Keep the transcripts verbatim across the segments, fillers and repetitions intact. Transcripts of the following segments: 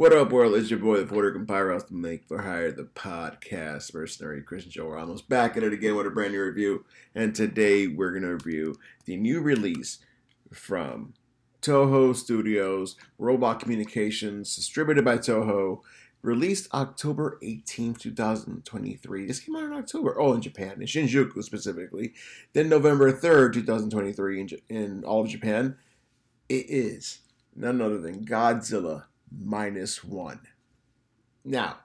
What up, world? It's your boy, the Porter Compiler, off the Make for Hire, the podcast, Mercenary Christian Show. We're almost back at it again with a brand new review, and today we're going to review the new release from Toho Studios, Robot Communications, distributed by Toho, released October eighteenth, two thousand twenty-three. This came out in October. Oh, in Japan, in Shinjuku specifically. Then November third, two thousand twenty-three, in, in all of Japan. It is none other than Godzilla Minus One. Now,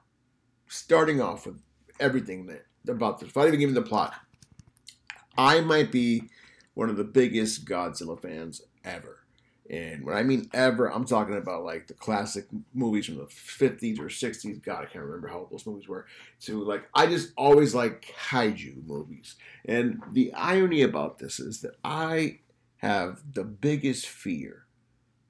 starting off with everything that about this, without even giving the plot, I might be one of the biggest Godzilla fans ever. And when I mean ever, I'm talking about like the classic movies from the fifties or sixties. God, I can't remember how old those movies were. So like, I just always like kaiju movies. And the irony about this is that I have the biggest fear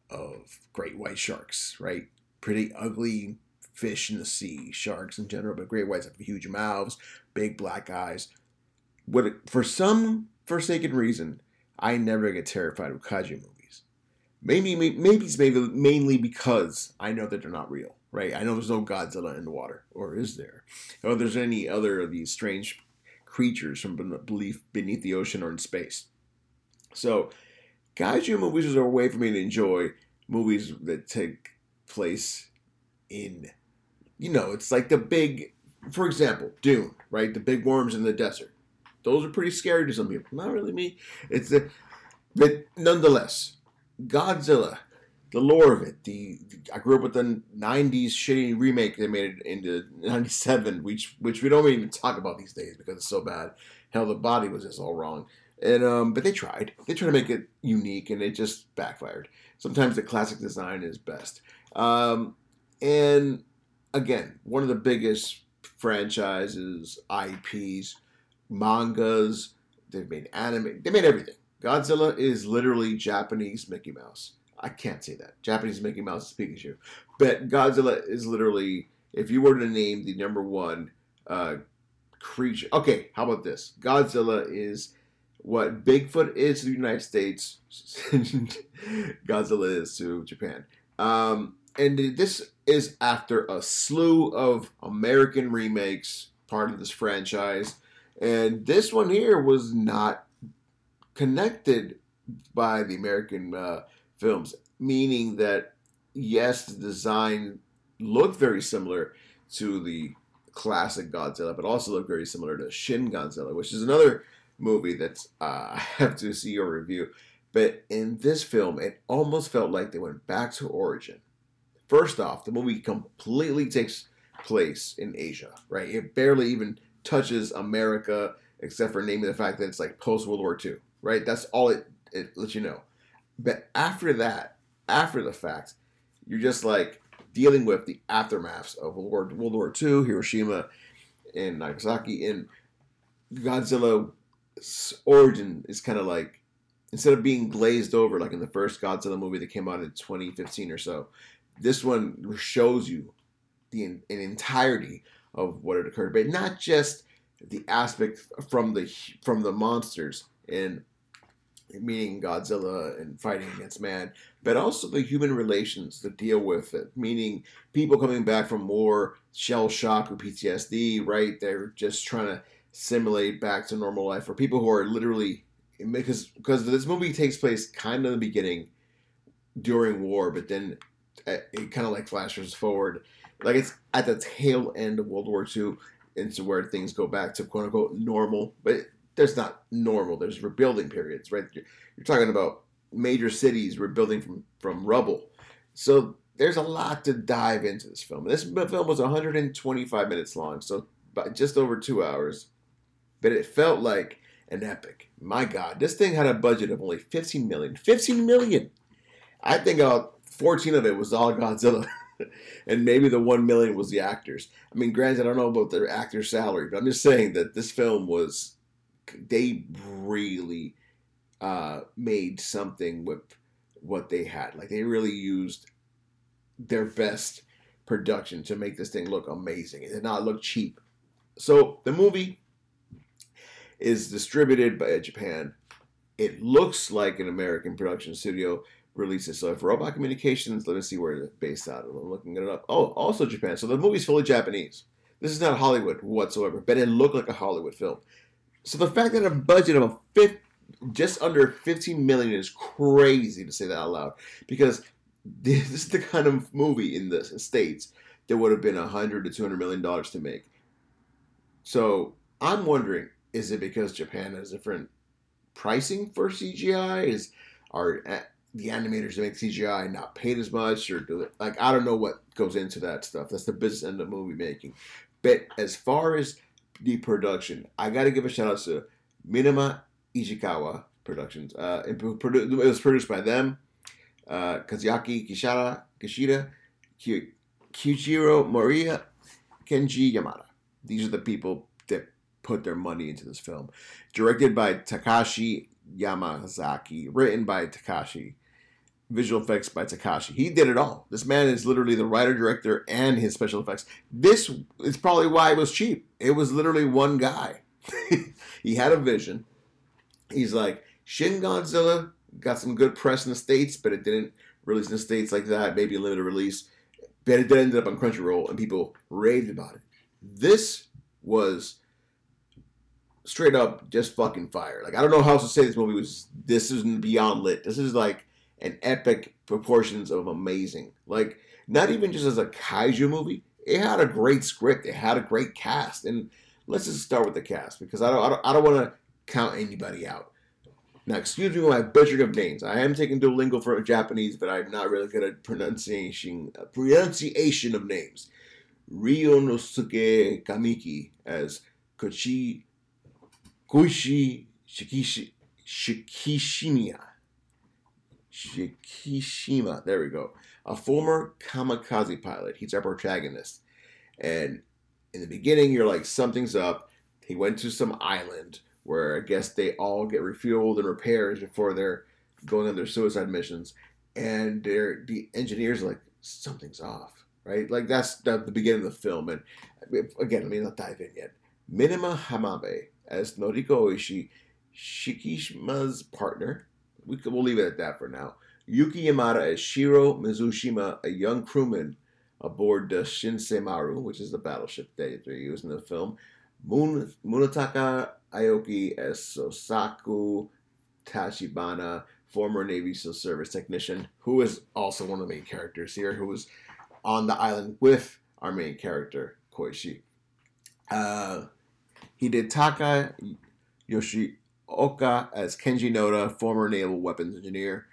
of great white sharks, right? Pretty ugly fish in the sea, sharks in general, but great whites have huge mouths, big black eyes. What, for some forsaken reason, I never get terrified of kaiju movies. Maybe, maybe it's maybe mainly because I know that they're not real, right? I know there's no Godzilla in the water, or is there? Or there's any other of these strange creatures from belief beneath the ocean or in space. So kaiju movies are a way for me to enjoy movies that take place in, you know, it's like the big, for example, Dune, right? The big worms in the desert. Those are pretty scary to some people. Not really me. It's the, but nonetheless, Godzilla, the lore of it, the, I grew up with the nineties shitty remake they made it into ninety-seven, which, which we don't even talk about these days because it's so bad. Hell, the body was just all wrong. And um, but they tried. They tried to make it unique, and it just backfired. Sometimes the classic design is best. Um, and again, one of the biggest franchises, I Ps, mangas. They've made anime. They made everything. Godzilla is literally Japanese Mickey Mouse. I can't say that. Japanese Mickey Mouse is Pikachu. But Godzilla is literally, if you were to name the number one uh, creature. Okay, how about this? Godzilla is what Bigfoot is to the United States, Godzilla is to Japan. Um, and this is after a slew of American remakes, part of this franchise. And this one here was not connected by the American uh, films, meaning that, yes, the design looked very similar to the classic Godzilla, but also looked very similar to Shin Godzilla, which is another movie that's uh, I have to see or review. But in this film, it almost felt like they went back to origin. First off, the movie completely takes place in Asia, right? It barely even touches America, except for naming the fact that it's like post-World War Two, right? That's all it, it lets you know. But after that, after the fact, you're just like dealing with the aftermaths of World War Two, Hiroshima and Nagasaki, and Godzilla origin is kind of like, instead of being glazed over like in the first Godzilla movie that came out in twenty fifteen or so, this one shows you the an entirety of what had occurred, but not just the aspect from the from the monsters and meaning Godzilla and fighting against man, but also the human relations that deal with it, meaning people coming back from war, shell shock or P T S D, right? They're just trying to simulate back to normal life for people who are literally, because because this movie takes place kind of in the beginning during war, but then it kind of like flashes forward, like it's at the tail end of World War Two into where things go back to quote unquote normal, but there's not normal. There's rebuilding periods, right? You're, you're talking about major cities rebuilding from from rubble, so there's a lot to dive into this film. This film was one hundred twenty-five minutes long, so just over two hours. But it felt like an epic. My God, this thing had a budget of only fifteen million dollars. fifteen million dollars! I think about fourteen of it was all Godzilla. And maybe the one million dollars was the actors. I mean, granted, I don't know about their actor's salary, but I'm just saying that this film was, they really uh, made something with what they had. Like, they really used their best production to make this thing look amazing. It did not look cheap. So, the movie is distributed by Japan. It looks like an American production studio, releases. So if Robot Communications, let me see where it's based out of. I'm looking it up. Oh, also Japan. So the movie's fully Japanese. This is not Hollywood whatsoever, but it looked like a Hollywood film. So the fact that a budget of a fifth, just under fifteen million is crazy to say that out loud, because this is the kind of movie in the States that would have been a hundred to two hundred million dollars to make. So I'm wondering, is it because Japan has different pricing for C G I? Is are the animators that make C G I not paid as much, or do it, like, I don't know what goes into that stuff. That's the business end of movie making. But as far as the production, I got to give a shout out to Minima Ijikawa Productions. Uh, it, it was produced by them, uh, Kazuaki Kishara, Kishida, Ky Kyujiro Moriya, Kenji Yamada. These are the people that put their money into this film. Directed by Takashi Yamazaki, written by Takashi, visual effects by Takashi. He did it all. This man is literally the writer, director, and his special effects. This is probably why it was cheap. It was literally one guy. He had a vision. He's like, Shin Godzilla got some good press in the States, but it didn't release in the States like that. Maybe a limited release. But it ended up on Crunchyroll, and people raved about it. This was straight up just fucking fire. Like, I don't know how else to say this movie was. This isn't beyond lit. This is like an epic proportions of amazing. Like, not even just as a kaiju movie. It had a great script. It had a great cast. And let's just start with the cast, because I don't, I don't, I don't want to count anybody out. Now, excuse me for my butchering of names. I am taking Duolingo for Japanese, but I'm not really good at pronunciation pronunciation of names. Ryo Nosuke Kamiki as Koichi Shikishi, Shikishima. Shikishima. There we go. A former kamikaze pilot. He's our protagonist. And in the beginning, you're like, something's up. He went to some island where I guess they all get refueled and repairs before they're going on their suicide missions. And they're, the engineers are like, something's off, right? Like, that's the beginning of the film. And again, let me not dive in yet. Minami Hamabe as Noriko Oishi, Shikishima's partner. We could, we'll leave it at that for now. Yuki Yamada as Shiro Mizushima, a young crewman aboard the Shinseimaru, which is the battleship that they use in the film. Mun, Munetaka Aoki as Sosaku Tachibana, former Navy SEAL service technician, who is also one of the main characters here, who was on the island with our main character, Koichi. Uh, Hidetaka Yoshioka as Kenji Noda, former naval weapons engineer.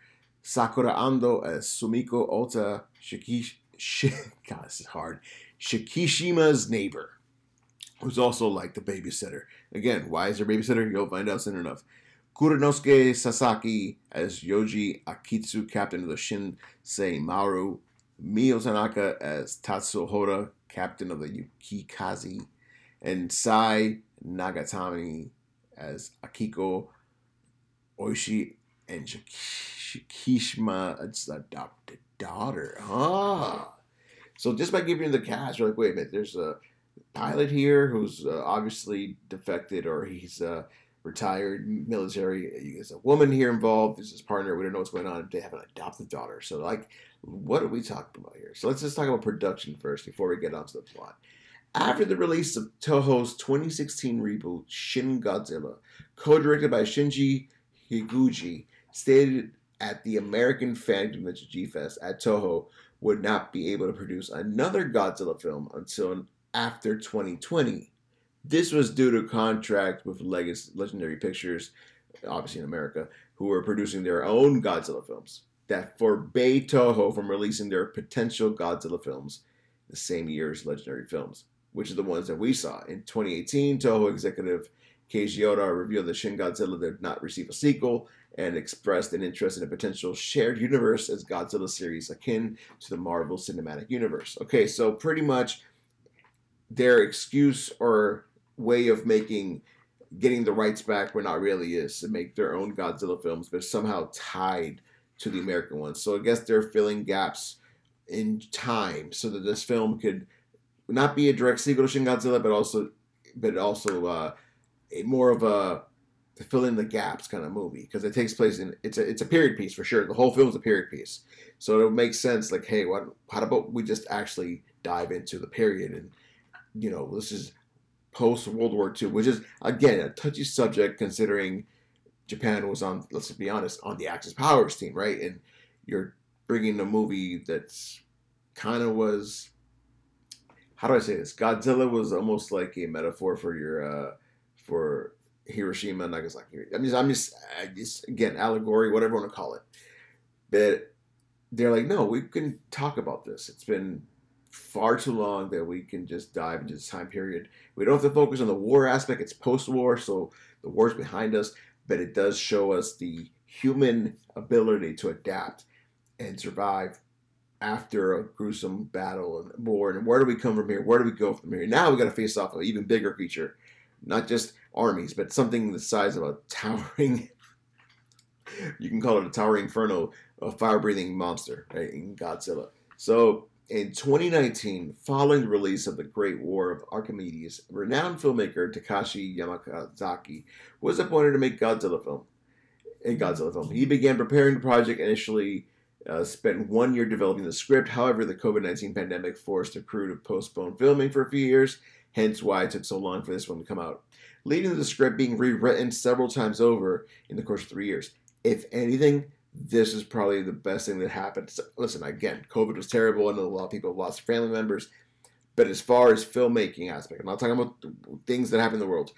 Sakura Ando as Sumiko Ota, Shikish, Sh God, this is hard. Shikishima's neighbor, who's also like the babysitter. Again, why is there a babysitter? You'll find out soon enough. Kurunosuke Sasaki as Yoji Akitsu, captain of the Shinseimaru. Mio Tanaka as Tatsuhora, captain of the Yukikaze. And Sai Nagatani as Akiko Oishi and Shikishima. It's the adopted daughter. Ah. So just by giving you the cast, you're like, wait a minute, there's a pilot here who's uh, obviously defected, or he's uh, retired military. There's a woman here involved. There's his partner. We don't know what's going on. They have an adopted daughter. So, like, what are we talking about here? So let's just talk about production first before we get onto the plot. After the release of Toho's twenty sixteen reboot, Shin Godzilla, co-directed by Shinji Higuchi, stated at the American Fan Convention G Fest at Toho would not be able to produce another Godzilla film until an after twenty twenty. This was due to contract with Legendary Pictures, obviously in America, who were producing their own Godzilla films, that forbade Toho from releasing their potential Godzilla films the same year as Legendary Films, which are the ones that we saw. In twenty eighteen, Toho executive Keiji Oda revealed that Shin Godzilla did not receive a sequel and expressed an interest in a potential shared universe as Godzilla series akin to the Marvel Cinematic Universe. Okay, so pretty much their excuse or way of making, getting the rights back when not really is to make their own Godzilla films, but somehow tied to the American ones. So I guess they're filling gaps in time so that this film could not be a direct sequel to Shin Godzilla, but also, but also uh, a more of a to fill in the gaps kind of movie, because it takes place in, it's a, it's a period piece for sure. The whole film is a period piece. So it makes sense, like, hey, what, how about we just actually dive into the period? And, you know, this is post-World War Two, which is, again, a touchy subject considering Japan was on, let's be honest, on the Axis powers team, right? And you're bringing a movie that's kind of was, how do I say this? Godzilla was almost like a metaphor for your, uh, for Hiroshima and Nagasaki. I'm just, I'm just, I just, again, allegory, whatever you want to call it. But they're like, no, we can talk about this. It's been far too long that we can just dive into this time period. We don't have to focus on the war aspect. It's post-war, so the war's behind us. But it does show us the human ability to adapt and survive after a gruesome battle and war. And where do we come from here? Where do we go from here? Now we got to face off an even bigger creature. Not just armies, but something the size of a towering, you can call it a towering inferno, a fire-breathing monster, right, in Godzilla. So in twenty nineteen, following the release of The Great War of Archimedes, renowned filmmaker Takashi Yamazaki was appointed to make Godzilla film. A Godzilla film. He began preparing the project initially. Uh, spent one year developing the script. However, the COVID nineteen pandemic forced the crew to postpone filming for a few years, hence why it took so long for this one to come out, leading to the script being rewritten several times over in the course of three years. If anything, this is probably the best thing that happened. So, listen, again, COVID was terrible, and a lot of people lost family members, but as far as filmmaking aspect, I'm not talking about things that happen in the world,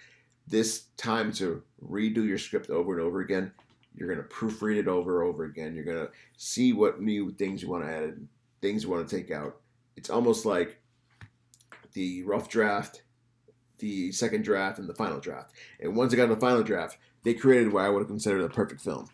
this time to redo your script over and over again. You're going to proofread it over and over again. You're going to see what new things you want to add, things you want to take out. It's almost like the rough draft, the second draft, and the final draft. And once it got to the final draft, they created what I would consider the perfect film.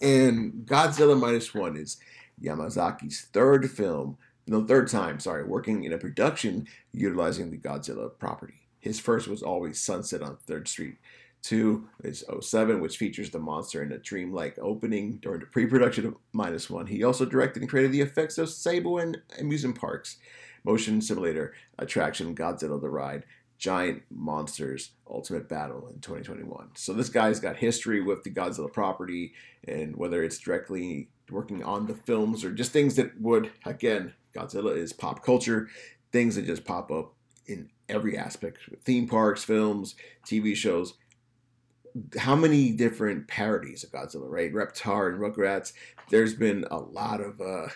And Godzilla Minus One is Yamazaki's third film, no, third time, sorry, working in a production utilizing the Godzilla property. His first was always Sunset on third Street. Two is oh seven, which features the monster in a dreamlike opening during the pre-production of Minus One. He also directed and created the effects of Sable and Amusement Parks, Motion Simulator, Attraction, Godzilla the Ride, Giant Monsters, Ultimate Battle in twenty twenty-one. So this guy's got history with the Godzilla property, and whether it's directly working on the films or just things that would, again, Godzilla is pop culture, things that just pop up in every aspect. Theme parks, films, T V shows. How many different parodies of Godzilla, right? Reptar and Rugrats. There's been a lot of uh,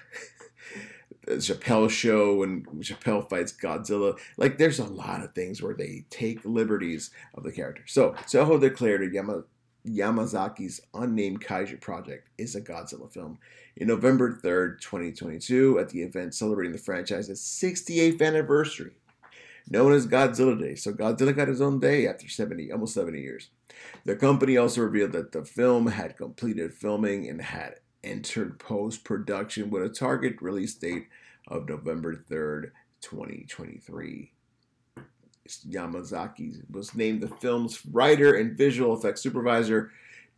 Chappelle Show when Chappelle fights Godzilla. Like, there's a lot of things where they take liberties of the character. So, Toho declared Yama, Yamazaki's unnamed kaiju project is a Godzilla film. In November third, twenty twenty-two, at the event celebrating the franchise's sixty-eighth anniversary, known as Godzilla Day. So Godzilla got his own day after seventy, almost seventy years. The company also revealed that the film had completed filming and had entered post-production with a target release date of November third, twenty twenty-three. Yamazaki was named the film's writer and visual effects supervisor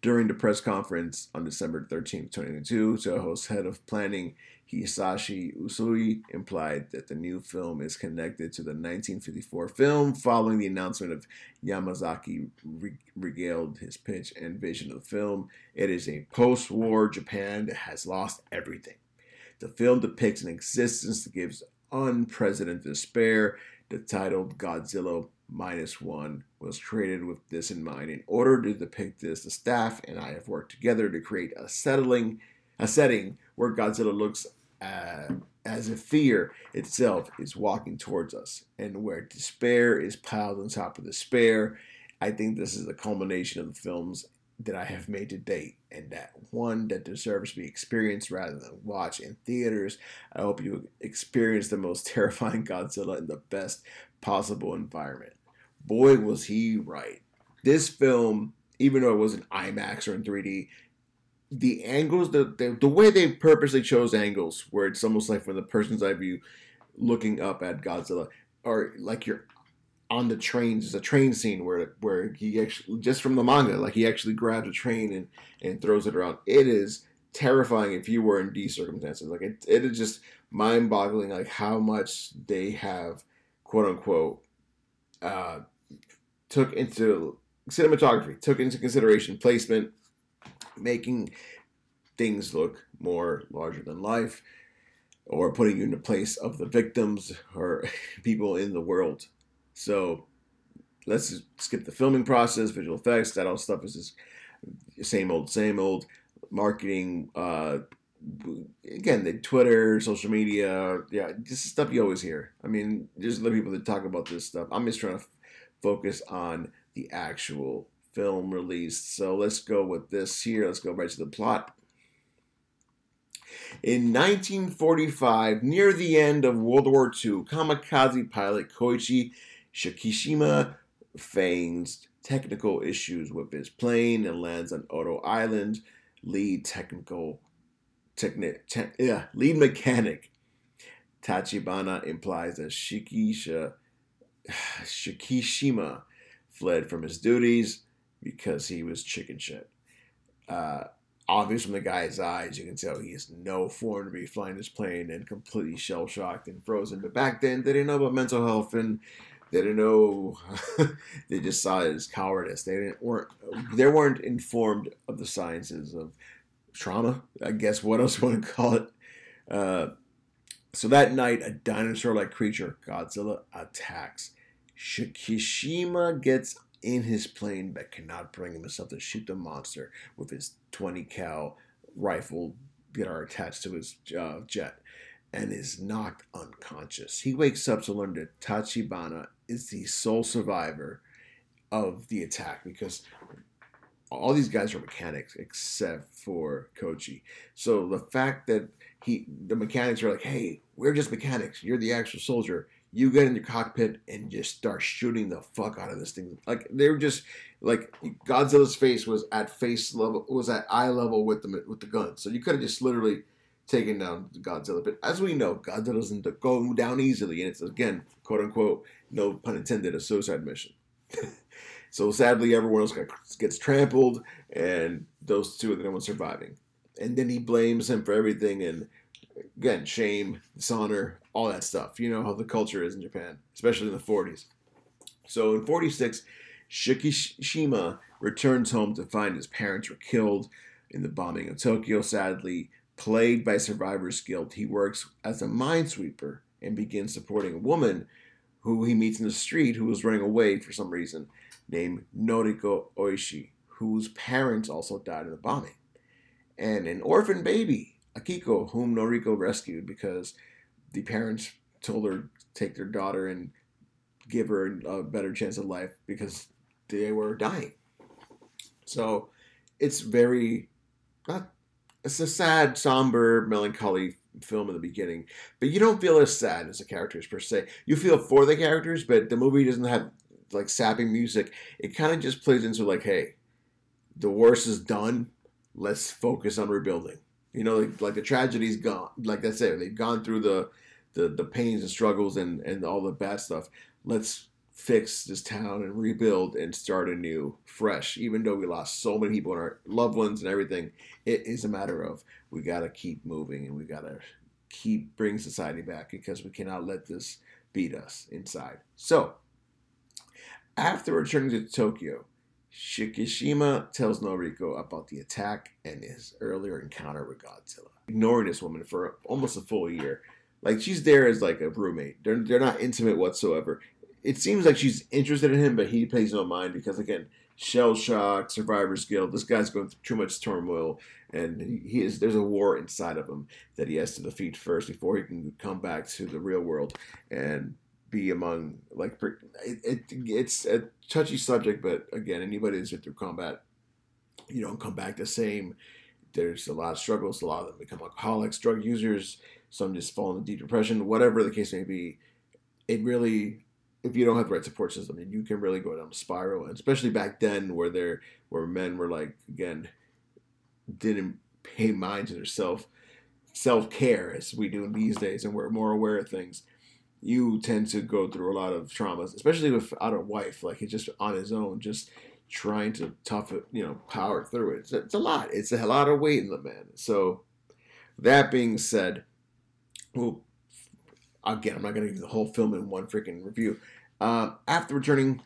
during the press conference on December thirteenth, twenty twenty-two. Toho's head of planning, Hisashi Usui, implied that the new film is connected to the nineteen fifty-four film. Following the announcement of Yamazaki re regaled his pitch and vision of the film. It is a post-war Japan that has lost everything. The film depicts an existence that gives unprecedented despair. The title Godzilla Minus One was created with this in mind. In order to depict this, the staff and I have worked together to create a settling, a setting where Godzilla looks uh, as if fear itself is walking towards us, and where despair is piled on top of despair. I think this is the culmination of the films that I have made to date, and that one that deserves to be experienced rather than watched in theaters. I hope you experience the most terrifying Godzilla in the best possible environment. Boy, was he right. This film, even though it wasn't IMAX or in three D, the angles, the, the, the way they purposely chose angles, where it's almost like from the person's eye view looking up at Godzilla, or like you're on the trains. There's a train scene where where he actually, just from the manga, like he actually grabs a train and, and throws it around. It is terrifying if you were in these circumstances. Like it, it is just mind-boggling, like how much they have, quote-unquote, uh, took into cinematography took into consideration placement, making things look more larger than life, or putting you in the place of the victims or people in the world. So let's just skip the filming process, visual effects, that all stuff is just same old, same old. Marketing, uh, again, the Twitter, social media, yeah, just stuff you always hear. I mean, there's other people that talk about this stuff. I'm just trying to f- focus on the actual film release. So let's go with this here. Let's go right to the plot. In nineteen forty-five, near the end of World War Two, kamikaze pilot Koichi Shikishima feigns technical issues with his plane and lands on Odo Island. Lead technical, technic, te- yeah, lead mechanic Tachibana implies that Shikisha, Shikishima fled from his duties because he was chicken shit. Uh, obvious from the guy's eyes, you can tell he is no foreigner to be flying this plane and completely shell-shocked and frozen. But back then, they didn't know about mental health, and they didn't know. They just saw it as cowardice. They didn't weren't they weren't informed of the sciences of trauma, I guess, what else you want to call it. Uh, so that night, a dinosaur-like creature, Godzilla, attacks. Shikishima gets in his plane but cannot bring himself to shoot the monster with his twenty cal rifle that are attached to his uh, jet, and is knocked unconscious. He wakes up to learn that Tachibana is the sole survivor of the attack, because all these guys are mechanics except for Koichi. So the fact that he, the mechanics are like, hey, we're just mechanics. You're the actual soldier. You get in your cockpit and just start shooting the fuck out of this thing. Like, they were just like, Godzilla's face was at face level, was at eye level with the with the gun. So you could have just literally taken down Godzilla. But as we know, Godzilla doesn't go down easily, and it's, again, quote unquote, no pun intended, a suicide mission. So sadly, everyone else gets trampled, and those two are the only ones surviving. And then he blames him for everything, and again, shame, dishonor, all that stuff. You know how the culture is in Japan, especially in the forties. So in forty-six, Shikishima returns home to find his parents were killed in the bombing of Tokyo, sadly. Plagued by survivor's guilt, he works as a minesweeper and begins supporting a woman who he meets in the street who was running away for some reason, named Noriko Oishi, whose parents also died in the bombing. And an orphan baby, Akiko, whom Noriko rescued because the parents told her to take their daughter and give her a better chance of life because they were dying. So it's very... not. It's a sad, somber, melancholy film in the beginning, but you don't feel as sad as the characters per se. You feel for the characters, but the movie doesn't have like sapping music. It kind of just plays into like, hey, the worst is done. Let's focus on rebuilding. You know, like, like the tragedy's gone. Like that's it. They've gone through the the, the pains and struggles and, and all the bad stuff. Let's fix this town and rebuild and start anew, fresh. Even though we lost so many people and our loved ones and everything, it is a matter of we gotta keep moving and we gotta keep bring society back because we cannot let this beat us inside. So, after returning to Tokyo, Shikishima tells Noriko about the attack and his earlier encounter with Godzilla, ignoring this woman for almost a full year. Like, she's there as like a roommate. They're they're not intimate whatsoever. It seems like she's interested in him, but he pays no mind because, again, shell shock, survivor's guilt. This guy's going through too much turmoil, and he is there's a war inside of him that he has to defeat first before he can come back to the real world and be among like it, it. It's a touchy subject, but again, anybody that's been through combat, you don't come back the same. There's a lot of struggles. A lot of them become alcoholics, drug users. Some just fall into deep depression. Whatever the case may be, it really. If you don't have the right support system, then you can really go down a spiral. And especially back then where there where men were like, again, didn't pay mind to their self self care as we do these days, and we're more aware of things. You tend to go through a lot of traumas, especially without a wife. Like, he's just on his own, just trying to tough it, you know, power through it. It's, it's a lot. It's a lot of weight in the man. So that being said, well, again, I'm not going to do the whole film in one freaking review. Uh, after returning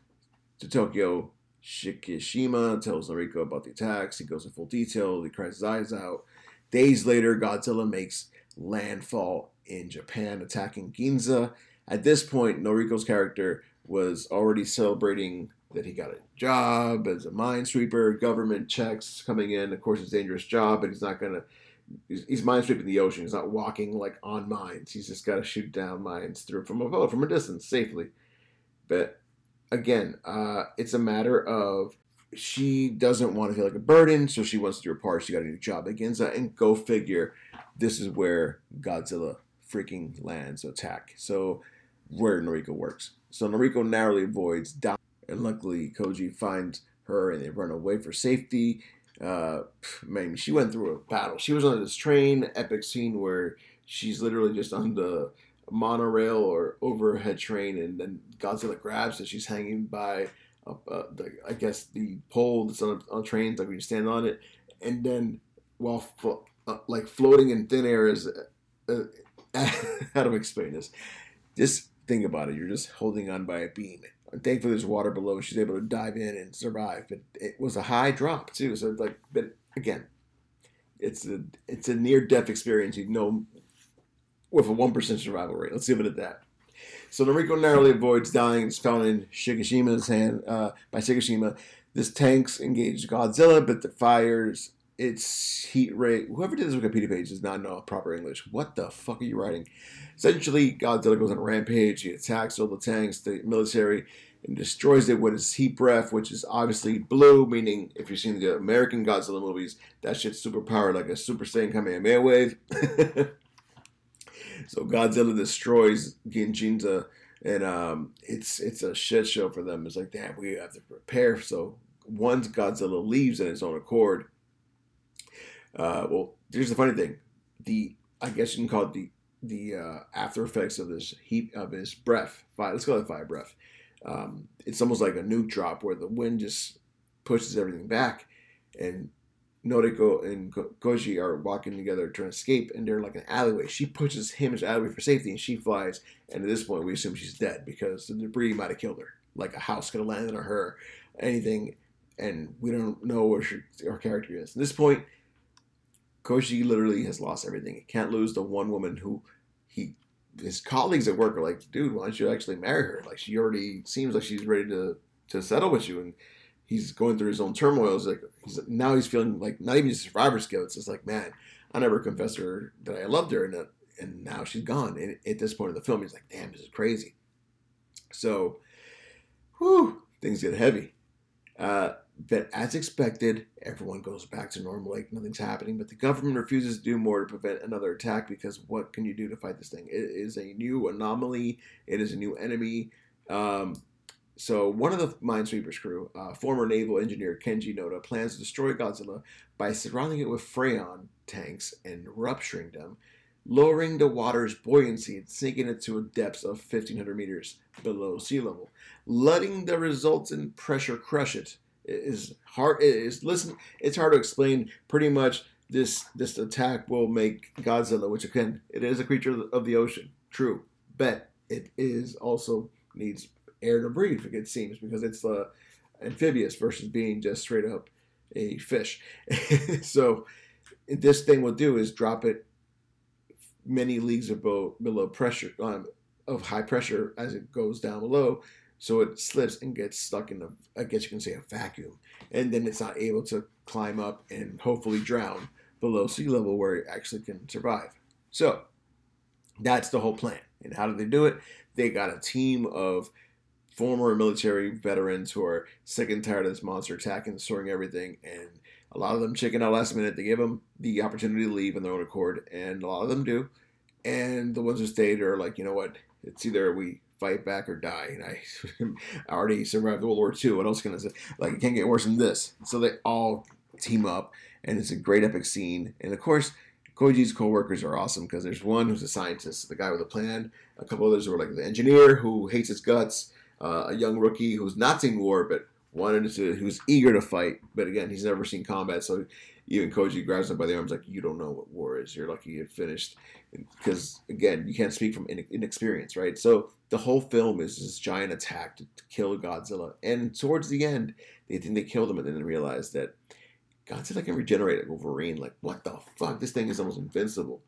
to Tokyo, Shikishima tells Noriko about the attacks. He goes in full detail. He cries his eyes out. Days later, Godzilla makes landfall in Japan, attacking Ginza. At this point, Noriko's character was already celebrating that he got a job as a minesweeper. Government checks coming in. Of course, it's a dangerous job, but he's not going to... He's, he's minesweeping the ocean. He's not walking like on mines. He's just got to shoot down mines through from above, from a distance, safely. But again, uh, it's a matter of she doesn't want to feel like a burden, so she wants to do her part. She got a new job at Ginza, and go figure, this is where Godzilla freaking lands attack. So where Noriko works. So Noriko narrowly avoids dying, and luckily Koji finds her, and they run away for safety. Uh, man, she went through a battle. She was on this train, epic scene where she's literally just on the monorail or overhead train, and then Godzilla grabs her. She's hanging by, uh, uh, the, I guess, the pole that's on, on trains, like when you stand on it. And then while flo uh, like floating in thin air is, uh, how do I explain this? Just think about it. You're just holding on by a beam. Thankfully, there's water below. She's able to dive in and survive. But it was a high drop too. So it's like, but again, it's a it's a near-death experience. You know, with a one percent survival rate. Let's leave it at that. So Noriko narrowly avoids dying. It's found in Shigashima's hand uh, by Shikishima. This tanks engaged Godzilla, but the fires. Its heat rate. Whoever did this Wikipedia page does not know proper English. What the fuck are you writing? Essentially, Godzilla goes on a rampage. He attacks all the tanks, the military, and destroys it with his heat breath, which is obviously blue, meaning if you've seen the American Godzilla movies, that shit's super powered like a Super Saiyan Kamehameha wave. So Godzilla destroys Ginza, and um, it's, it's a shit show for them. It's like, damn, we have to prepare. So once Godzilla leaves in its own accord, Uh, well, here's the funny thing. The, I guess you can call it the, the uh, after effects of this heat, of his breath. Fire, let's call it fire breath. Um, it's almost like a nuke drop where the wind just pushes everything back. And Noriko and Ko Koji are walking together trying to escape, and they're like an alleyway. She pushes him into the alleyway for safety, and she flies. And at this point, we assume she's dead because the debris might have killed her. Like a house could have landed on her, anything. And we don't know where she, her character is. At this point, Koji literally has lost everything. He can't lose the one woman who he, his colleagues at work are like, dude, why don't you actually marry her? Like, she already seems like she's ready to, to settle with you. And he's going through his own turmoil. He's like, he's, now he's feeling like not even survivor's guilt. It's just like, man, I never confessed to her that I loved her. And, uh, and now she's gone. And at this point in the film, he's like, damn, this is crazy. So, whew, things get heavy. Uh, But as expected, everyone goes back to normal, like nothing's happening. But the government refuses to do more to prevent another attack because what can you do to fight this thing? It is a new anomaly. It is a new enemy. Um, so one of the Minesweeper's crew, uh, former naval engineer Kenji Noda, plans to destroy Godzilla by surrounding it with Freon tanks and rupturing them, lowering the water's buoyancy and sinking it to a depth of fifteen hundred meters below sea level, letting the resultant pressure crush it. It is hard. It is listen. It's hard to explain. Pretty much, this this attack will make Godzilla, which again, it is a creature of the ocean. True, but it is also needs air to breathe. It seems because it's uh, amphibious versus being just straight up a fish. So this thing will do is drop it many leagues below below pressure um, of high pressure as it goes down below. So it slips and gets stuck in a, I guess you can say, a vacuum. And then it's not able to climb up and hopefully drown below sea level where it actually can survive. So that's the whole plan. And how do they do it? They got a team of former military veterans who are sick and tired of this monster attacking, destroying everything. And a lot of them chicken out last minute. They give them the opportunity to leave on their own accord. And a lot of them do. And the ones who stayed are like, you know what? It's either we fight back or die. And I, I already survived World War Two. What else can I say? Like, it can't get worse than this. So they all team up, and it's a great epic scene. And of course, Koji's co-workers are awesome because there's one who's a scientist, the guy with a plan. A couple others were like the engineer who hates his guts, uh, a young rookie who's not seen war but wanted to, who's eager to fight. But again, he's never seen combat, so even Koji grabs him by the arms like, you don't know what war is. You're lucky you finished. Because, again, you can't speak from inexperience, right? So the whole film is this giant attack to kill Godzilla. And towards the end, they think they killed him and then realize that Godzilla can regenerate like Wolverine. Like, what the fuck? This thing is almost invincible.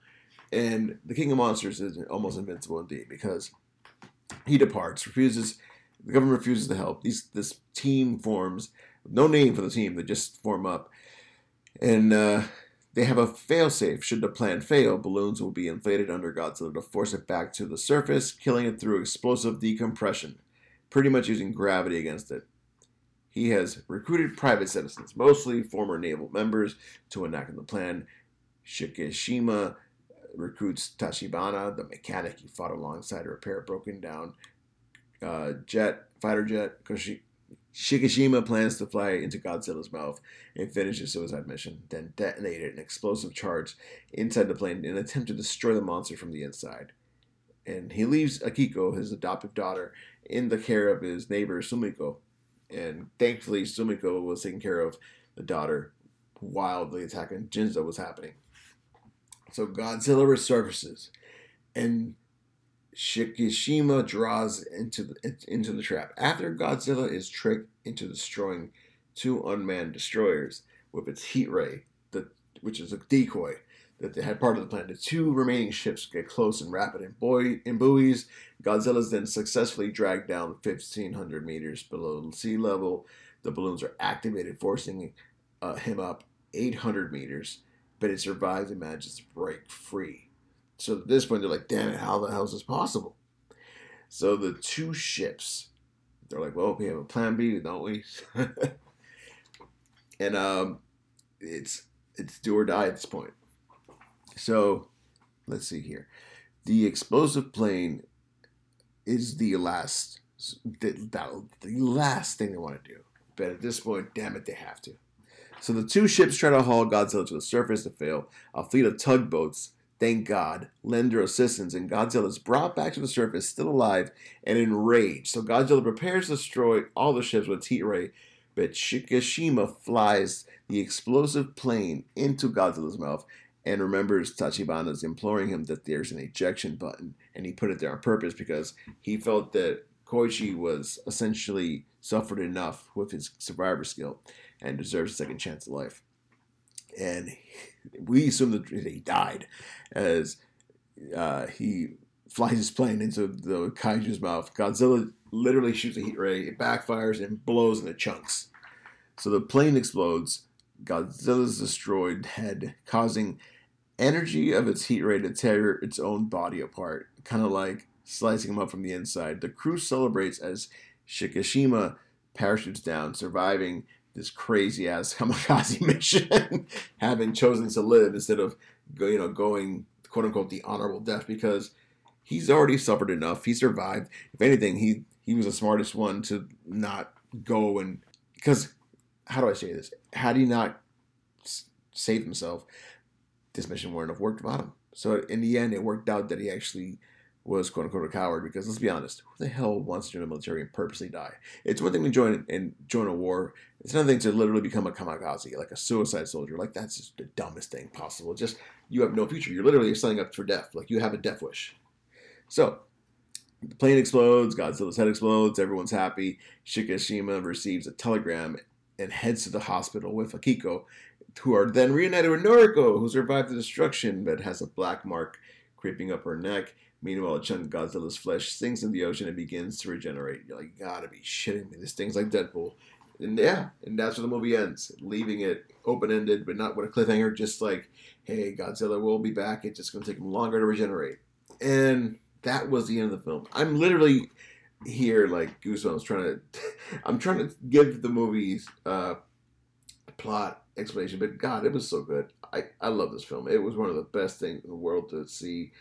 And the King of Monsters is almost invincible indeed, because he departs, refuses... The government refuses to help. These, this team forms, no name for the team, they just form up. And uh, they have a fail-safe. Should the plan fail, balloons will be inflated under Godzilla to force it back to the surface, killing it through explosive decompression, pretty much using gravity against it. He has recruited private citizens, mostly former naval members, to enact on the plan. Shikishima recruits Tachibana, the mechanic he fought alongside to repair a broken down Uh, jet, fighter jet. Shikishima plans to fly into Godzilla's mouth and finish his suicide mission, then detonated an explosive charge inside the plane in an attempt to destroy the monster from the inside. And he leaves Akiko, his adoptive daughter, in the care of his neighbor Sumiko. And thankfully, Sumiko was taking care of the daughter while the attack on Ginza was happening. So Godzilla resurfaces, and Shikishima draws into the, into the trap. After Godzilla is tricked into destroying two unmanned destroyers with its heat ray, the, which is a decoy that they had part of the plan, the two remaining ships get close and rapid in, buoy, in buoys. Godzilla is then successfully dragged down fifteen hundred meters below sea level. The balloons are activated, forcing uh, him up eight hundred meters, but it survives and manages to break free. So at this point, they're like, damn it, how the hell is this possible? So the two ships, they're like, well, we have a plan B, don't we? and um, it's it's do or die at this point. So let's see here. The explosive plane is the last, the, the last thing they want to do. But at this point, damn it, they have to. So the two ships try to haul Godzilla to the surface to fail. A fleet of tugboats, thank God, lend their assistance, and Godzilla is brought back to the surface, still alive and enraged. So Godzilla prepares to destroy all the ships with its heat ray, but Shikishima flies the explosive plane into Godzilla's mouth and remembers Tachibana's imploring him that there's an ejection button, and he put it there on purpose because he felt that Koichi was essentially suffered enough with his survivor skill and deserves a second chance at life. And we assume that he died as uh, he flies his plane into the kaiju's mouth. Godzilla literally shoots a heat ray. It backfires and blows into chunks. So the plane explodes. Godzilla's destroyed head, causing energy of its heat ray to tear its own body apart, kind of like slicing him up from the inside. The crew celebrates as Shikishima parachutes down, surviving this crazy-ass kamikaze mission, having chosen to live instead of, you know, going, quote-unquote, the honorable death, because he's already suffered enough. He survived. If anything, he, he was the smartest one to not go and... Because, how do I say this? Had he not saved himself, this mission wouldn't have worked without him. So, in the end, it worked out that he actually was, quote-unquote, a coward, because, let's be honest, who the hell wants to join the military and purposely die? It's one thing to join and join a war. It's another thing to literally become a kamikaze, like a suicide soldier. Like, that's just the dumbest thing possible. Just, you have no future. You're literally signing up for death. Like, you have a death wish. So, the plane explodes, Godzilla's head explodes, everyone's happy. Shikishima receives a telegram and heads to the hospital with Akiko, who are then reunited with Noriko, who survived the destruction but has a black mark creeping up her neck. Meanwhile, a chunk of Godzilla's flesh sinks in the ocean and begins to regenerate. You're like, gotta be shitting me. This thing's like Deadpool. And yeah, and that's where the movie ends. Leaving it open-ended, but not with a cliffhanger. Just like, hey, Godzilla will be back. It's just going to take him longer to regenerate. And that was the end of the film. I'm literally here, like, goosebumps, trying to... I'm trying to give the movie's uh, plot explanation. But, God, it was so good. I, I love this film. It was one of the best things in the world to see.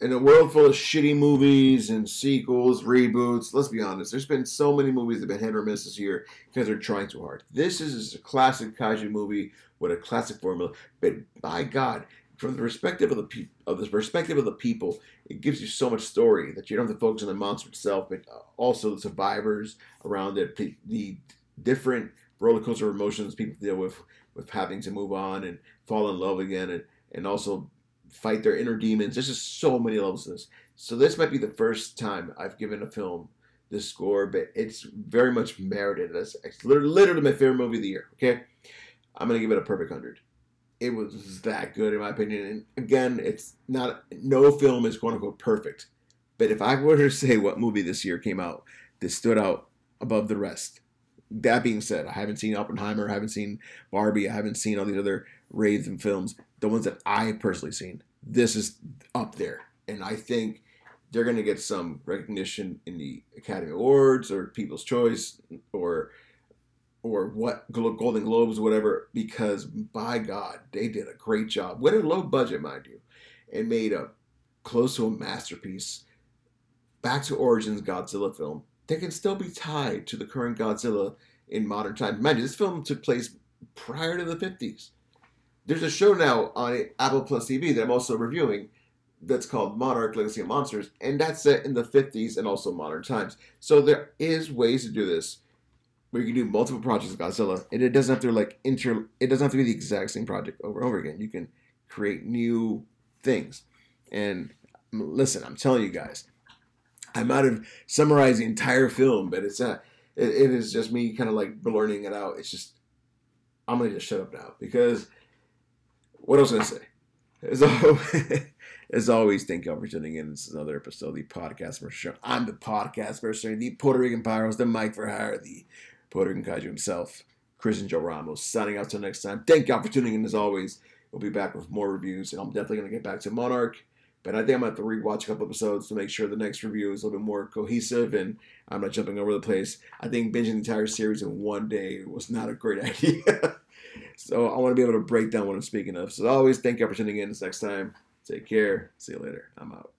In a world full of shitty movies and sequels, reboots, let's be honest, there's been so many movies that have been hit or miss this year because they're trying too hard. This is a classic kaiju movie with a classic formula, but by God, from the perspective of the pe of the perspective of the people, it gives you so much story that you don't have to focus on the monster itself, but also the survivors around it, the different roller coaster of emotions people deal with, with having to move on and fall in love again and, and also fight their inner demons. There's just so many levels to this. So this might be the first time I've given a film this score, but it's very much merited. It's, it's literally my favorite movie of the year, okay? I'm going to give it a perfect one hundred. It was that good, in my opinion. And again, it's not, no film is quote-unquote perfect. But if I were to say what movie this year came out that stood out above the rest, that being said, I haven't seen Oppenheimer, I haven't seen Barbie, I haven't seen all these other raves and films, the ones that I personally seen, this is up there. And I think they're going to get some recognition in the Academy Awards or People's Choice or or what, Golden Globes, whatever, because by God, they did a great job. With a low budget, mind you, and made a close to a masterpiece back to origins Godzilla film that can still be tied to the current Godzilla in modern times. Mind you, this film took place prior to the fifties. There's a show now on Apple Plus T V that I'm also reviewing that's called Monarch Legacy of Monsters, and that's set in the fifties and also modern times. So there is ways to do this where you can do multiple projects of Godzilla, and it doesn't have to like inter. It doesn't have to be the exact same project over and over again. You can create new things. And listen, I'm telling you guys, I might have summarized the entire film, but it's not. It, it is just me kind of like blurting it out. It's just, I'm gonna just shut up now because what else can I say? As always, as always, thank y'all for tuning in. This is another episode of the Podcast Versus Show. I'm the Podcast Versus Show, the Puerto Rican Pyros, the Mike for Hire, the Puerto Rican Kaiju himself, Chris and Joe Ramos, signing out till next time. Thank y'all for tuning in as always. We'll be back with more reviews, and I'm definitely going to get back to Monarch, but I think I'm going to have to rewatch a couple episodes to make sure the next review is a little bit more cohesive and I'm not jumping over the place. I think binging the entire series in one day was not a great idea. So I want to be able to break down what I'm speaking of. So as always, thank you for tuning in. This next time, take care. See you later. I'm out.